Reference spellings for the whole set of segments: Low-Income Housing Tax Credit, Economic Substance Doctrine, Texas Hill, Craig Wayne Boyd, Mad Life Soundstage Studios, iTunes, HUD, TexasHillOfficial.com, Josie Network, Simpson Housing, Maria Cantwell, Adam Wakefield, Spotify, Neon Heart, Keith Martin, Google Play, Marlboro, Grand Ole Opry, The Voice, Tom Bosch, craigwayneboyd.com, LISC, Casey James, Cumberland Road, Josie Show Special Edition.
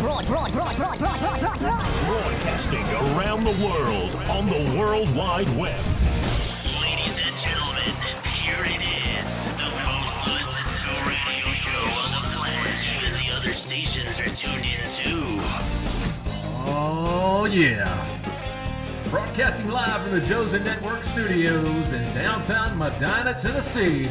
Broadcasting around the world on the World Wide Web. Ladies and gentlemen, here it is. The most listened to radio show on the planet, even the other stations are tuned in too. Oh, yeah. Broadcasting live from the Josie Network Studios in downtown Medina, Tennessee.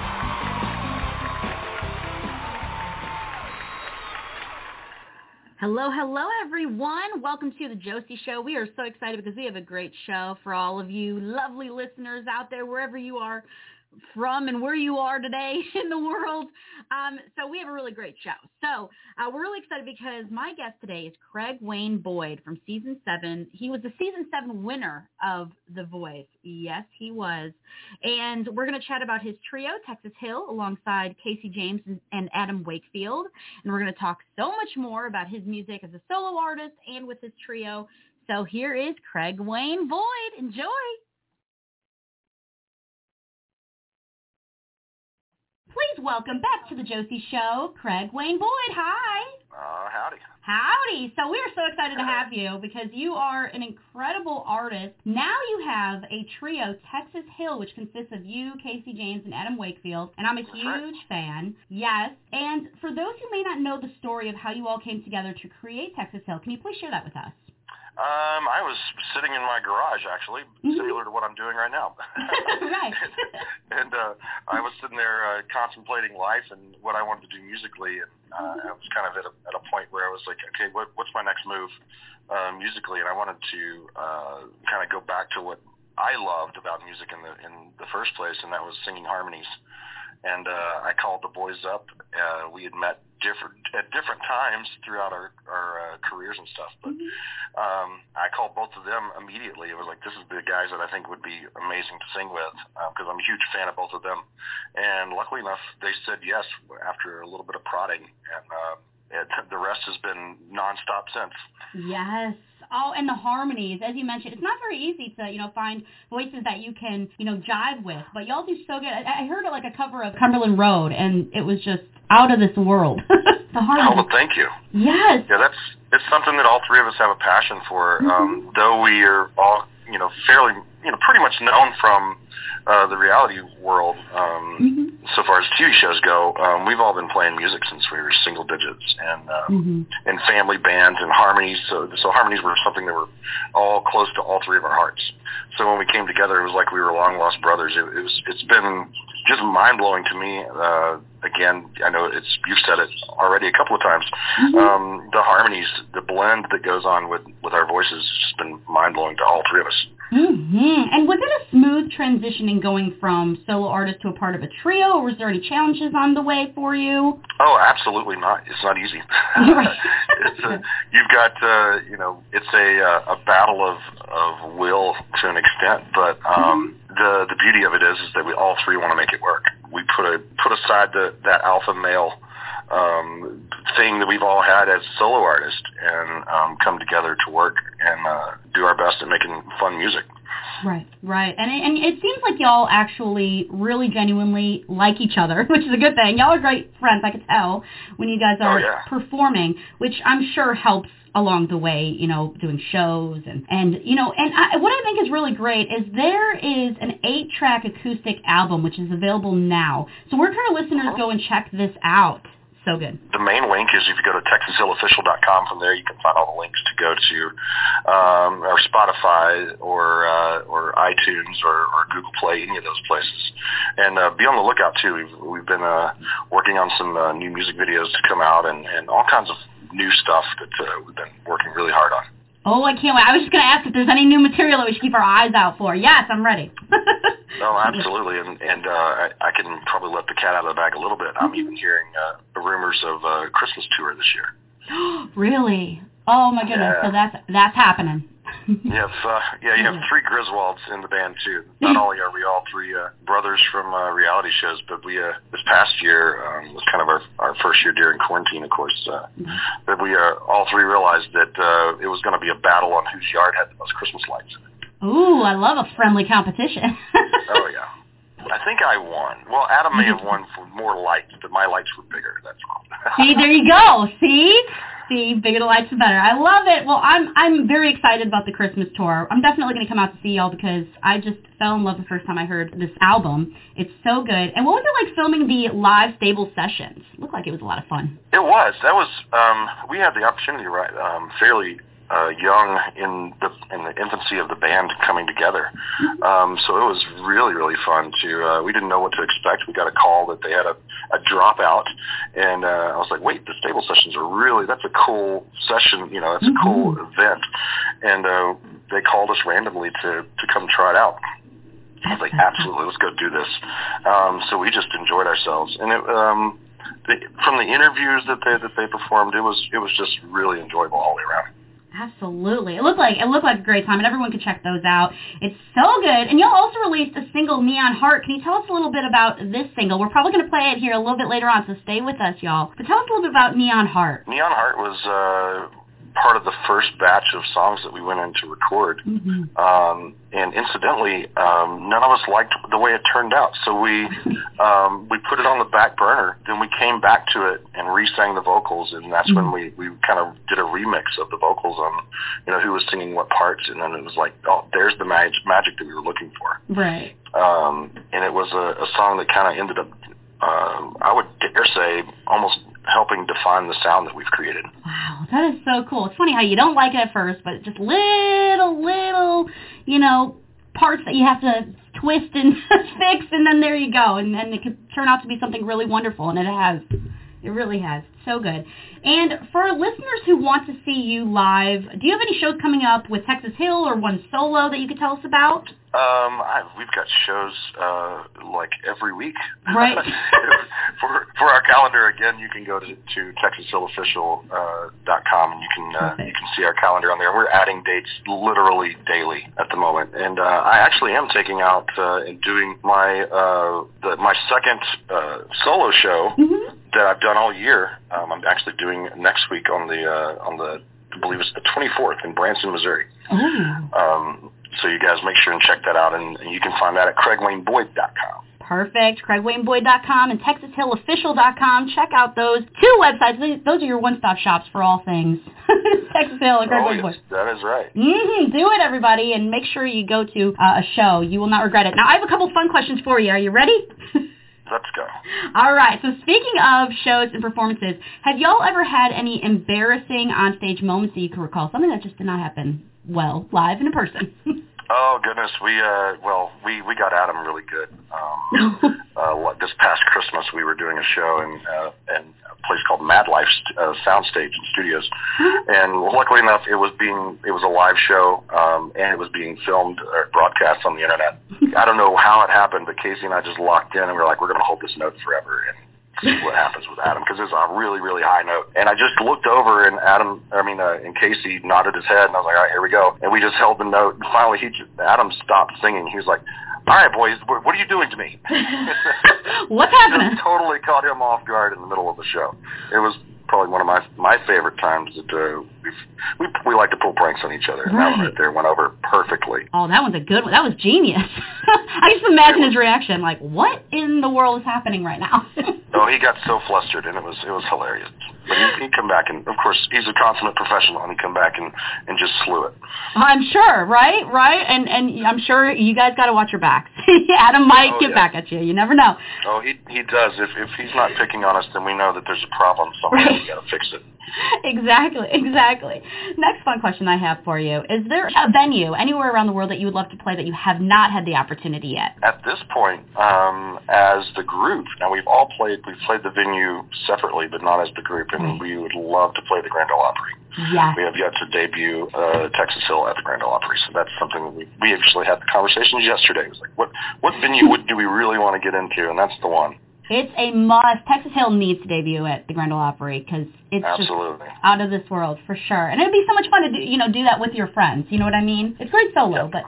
Hello, hello, everyone. Welcome to the Josie Show. We are so excited because we have a great show for all of you lovely listeners out there, wherever you are from and where you are today in the world. So we have a really great show. So we're really excited because my guest today is Craig Wayne Boyd from Season 7. He was the Season 7 winner of The Voice. Yes, he was. And we're going to chat about his trio, Texas Hill, alongside Casey James and Adam Wakefield. And we're going to talk so much more about his music as a solo artist and with his trio. So here is Craig Wayne Boyd. Enjoy. Please welcome back to the Josie Show, Craig Wayne Boyd. Hi. Howdy. Howdy. So we are so excited to have you because you are an incredible artist. Now you have a trio, Texas Hill, which consists of you, Casey James, and Adam Wakefield. And I'm a huge fan. Yes. And for those who may not know the story of how you all came together to create Texas Hill, can you please share that with us? I was sitting in my garage, actually, similar to what I'm doing right now. Right. And I was sitting there contemplating life and what I wanted to do musically, and I was kind of at a point where I was like, okay, what's my next move musically? And I wanted to kind of go back to what I loved about music in the first place, and that was singing harmonies. And I called the boys up. We had met at different times throughout our careers and stuff. But I called both of them immediately. It was like, this is the guys that I think would be amazing to sing with because I'm a huge fan of both of them. And luckily enough, they said yes after a little bit of prodding. And the rest has been nonstop since. Yes. Oh, and the harmonies, as you mentioned, it's not very easy to, find voices that you can, jive with, but y'all do so good. I heard it like a cover of Cumberland Road, and it was just out of this world. The harmonies. Oh, well, thank you. Yes. Yeah, it's something that all three of us have a passion for, though we are all, fairly, pretty much known from the reality world so far as TV shows go. We've all been playing music since we were single digits and family bands and harmonies. So harmonies were something that were all close to all three of our hearts. So when we came together, it was like we were long-lost brothers. It's been just mind-blowing to me. Again, I know you've said it already a couple of times. The harmonies, the blend that goes on with our voices has been mind-blowing to all three of us. And was it a smooth transitioning going from solo artist to a part of a trio, or was there any challenges on the way for you? Oh, absolutely not. It's not easy. You've got, it's a battle of will to an extent, but the beauty of it is that we all three want to make it work. We put aside that alpha male thing that we've all had as solo artists and come together to work and do our best at making fun music. Right. And it seems like y'all actually really genuinely like each other, which is a good thing. Y'all are great friends, I can tell, when you guys are performing, which I'm sure helps along the way, doing shows. And what I think is really great is there is an 8-track acoustic album, which is available now. So where can our listeners go and check this out? So good. The main link is if you go to TexasHillOfficial.com. From there, you can find all the links to go to or Spotify or iTunes or Google Play, any of those places. And be on the lookout, too. We've been working on some new music videos to come out and all kinds of new stuff that we've been working really hard on. Oh, I can't wait. I was just going to ask if there's any new material that we should keep our eyes out for. Yes, I'm ready. No, absolutely. And I can probably let the cat out of the bag a little bit. I'm even hearing rumors of a Christmas tour this year. Really? Oh, my goodness. Yeah. So that's happening. Yeah, you have three Griswolds in the band, too. Not only are we all three brothers from reality shows, but we this past year was kind of our first year during quarantine, of course, that we all three realized that it was going to be a battle on whose yard had the most Christmas lights. Ooh, I love a friendly competition. Oh, yeah. I think I won. Well, Adam may have won for more lights, but my lights were bigger. That's all. See, there you go. See, bigger the lights, the better. I love it. Well, I'm very excited about the Christmas tour. I'm definitely going to come out to see y'all because I just fell in love the first time I heard this album. It's so good. And what was it like filming the live stable sessions? Looked like it was a lot of fun. It was. That was. We had the opportunity, right? Fairly. Young in the infancy of the band coming together. So it was really, really fun we didn't know what to expect. We got a call that they had a dropout, and I was like, wait, the stable sessions are really, that's a cool session, that's a cool event. And they called us randomly to come try it out. I was like, absolutely, let's go do this. So we just enjoyed ourselves. And it, from the interviews that they performed, it was just really enjoyable all the way around. Absolutely. It looked like a great time, and everyone could check those out. It's so good. And y'all also released a single, Neon Heart. Can you tell us a little bit about this single? We're probably going to play it here a little bit later on, so stay with us, y'all. But tell us a little bit about Neon Heart. Neon Heart was part of the first batch of songs that we went in to record. Mm-hmm. And incidentally, none of us liked the way it turned out. So we put it on the back burner. Then we came back to it and re-sang the vocals. And that's when we kind of did a remix of the vocals on, who was singing what parts. And then it was like, oh, there's the magic that we were looking for. Right. And it was a song that kind of ended up, I would dare say, almost helping define the sound that we've created. Wow, that is so cool. It's funny how you don't like it at first, but just little, parts that you have to twist and fix, and then there you go. And then it can turn out to be something really wonderful, and it has. It really has. So good. And for listeners who want to see you live, do you have any shows coming up with Texas Hill or one solo that you could tell us about? We've got shows like every week. Right. for our calendar, again, you can go to TexasHillOfficial.com, and you can see our calendar on there. We're adding dates literally daily at the moment, and I actually am taking out and doing my my second solo show that I've done all year. I'm actually doing next week on the I believe it's the 24th in Branson, Missouri. Oh. So you guys make sure and check that out, and you can find that at craigwayneboyd.com. Perfect. craigwayneboyd.com and texashillofficial.com. Check out those two websites. Those are your one-stop shops for all things. Texas Hill and Craig Wayne Boyd. That is right. Mm-hmm. Do it, everybody, and make sure you go to a show. You will not regret it. Now, I have a couple fun questions for you. Are you ready? Let's go. All right. So speaking of shows and performances, have y'all ever had any embarrassing onstage moments that you can recall? Something that just did not happen well live and in person. Oh, goodness. We got Adam really good. This past Christmas, we were doing a show in a place called Mad Life Soundstage Studios. And luckily enough, it was a live show, and it was being filmed or broadcast on the internet. I don't know how it happened, but Casey and I just locked in, and we were like, we're going to hold this note forever and see what happens with Adam, because it's a really, really high note. And I just looked over, and Casey nodded his head, and I was like, all right, here we go. And we just held the note, and finally Adam stopped singing. He was like, all right, boys, what are you doing to me? What's happening? Just totally caught him off guard in the middle of the show. It was probably one of my favorite times that we like to pull pranks on each other. And that one right there went over perfectly. Oh, that one's a good one. That was genius. I just imagine his reaction, like, what in the world is happening right now? Oh, he got so flustered, and it was hilarious. But he'd come back, and of course, he's a consummate professional, and he'd come back and just slew it. I'm sure, right? Right? And I'm sure you guys got to watch your backs. Adam might get back at you. You never know. Oh, he does. If he's not picking on us, then we know that there's a problem somewhere. We got to fix it. Exactly. Next fun question I have for you. Is there a venue anywhere around the world that you would love to play that you have not had the opportunity yet? At this point, as the group, now we've played the venue separately, but not as the group, and we would love to play the Grand Ole Opry. Yes. We have yet to debut Texas Hill at the Grand Ole Opry, so that's something we actually had the conversations yesterday. It was like, what venue do we really want to get into? And that's the one. It's a must. Texas Hill needs to debut at the Grand Ole Opry because it's just out of this world for sure. And it would be so much fun to do that with your friends. You know what I mean? It's great solo, but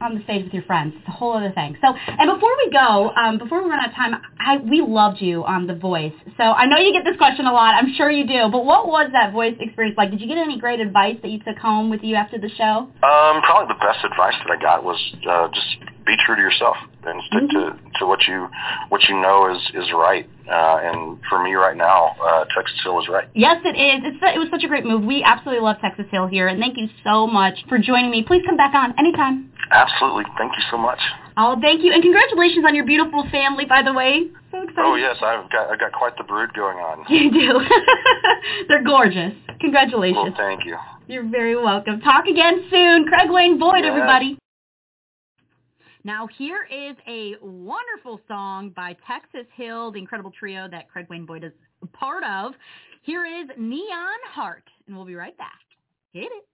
on the stage with your friends, it's a whole other thing. So, and before we go, before we run out of time, we loved you on The Voice. So I know you get this question a lot. I'm sure you do. But what was that Voice experience like? Did you get any great advice that you took home with you after the show? Probably the best advice that I got was just be true to yourself and stick to what you know is right. And for me right now, Texas Hill is right. Yes, it is. It was such a great move. We absolutely love Texas Hill here, and thank you so much for joining me. Please come back on anytime. Absolutely. Thank you so much. Oh, thank you, and congratulations on your beautiful family, by the way. So excited. Oh, yes. I've got quite the brood going on. You do. They're gorgeous. Congratulations. Well, thank you. You're very welcome. Talk again soon. Craig Wayne Boyd, everybody. Now, here is a wonderful song by Texas Hill, the incredible trio that Craig Wayne Boyd is a part of. Here is Neon Heart, and we'll be right back. Hit it.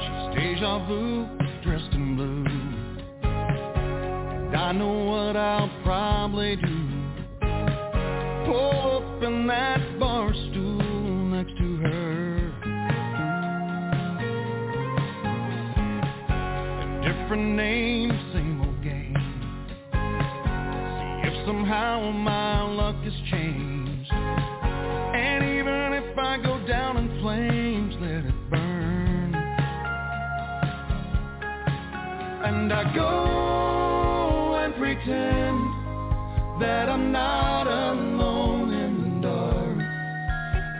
She's deja vu, dressed in blue. I know what I'll probably do. Pull up in that bar stool next to her. A different name, same old game. See if somehow my luck has changed. And even if I go down in flames, let it burn. And I go pretend that I'm not alone in the dark,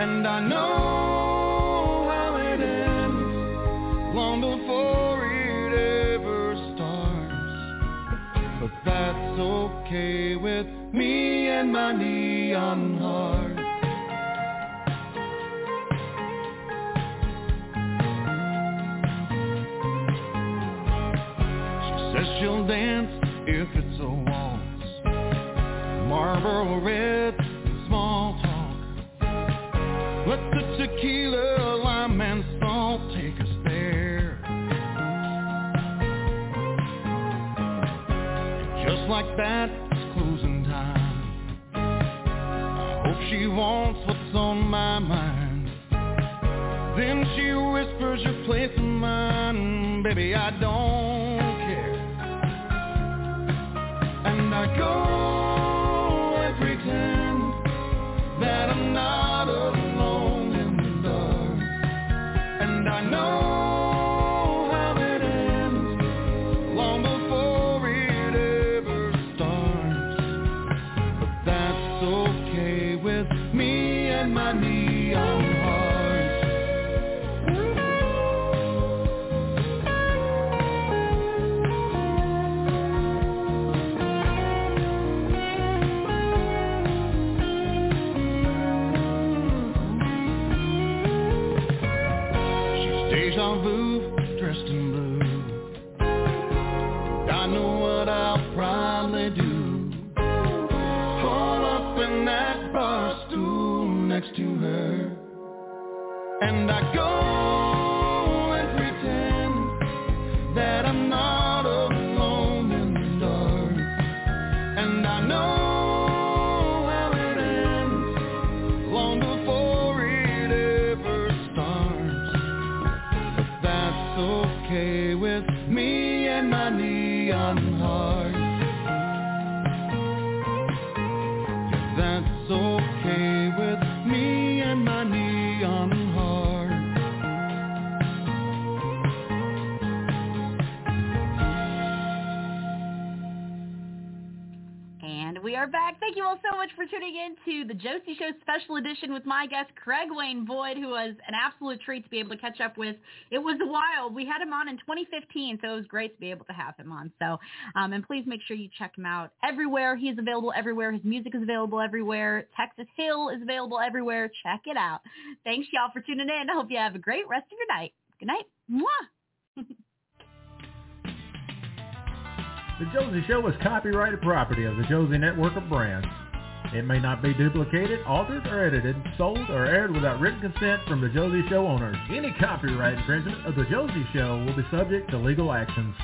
and I know how it ends long before it ever starts, but that's okay with me and my neon heart. She says she'll dance if it's a waltz, Marlboro red, small talk. Let the tequila, lime, and salt take us there. And just like that, it's closing time. I hope she wants what's on my mind. Then she whispers your place and mine. Baby, I don't. I go and pretend that I'm not alone in the dark, and I know how it ends long before it ever starts, but that's okay with me and my neon heart. To her, and I go and pretend that I'm not alone in the dark, and I know how it ends long before it ever starts, but that's okay with me and my neon heart. Yeah, that's okay with me and my neon heart. We are back. Thank you all so much for tuning in to the Josie Show Special Edition with my guest, Craig Wayne Boyd, who was an absolute treat to be able to catch up with. It was wild. We had him on in 2015, so it was great to be able to have him on. So, and please make sure you check him out everywhere. He is available everywhere. His music is available everywhere. Texas Hill is available everywhere. Check it out. Thanks, y'all, for tuning in. I hope you have a great rest of your night. Good night. Mwah. The Josie Show is copyrighted property of the Josie Network of Brands. It may not be duplicated, altered, or edited, sold, or aired without written consent from the Josie Show owners. Any copyright infringement of the Josie Show will be subject to legal actions.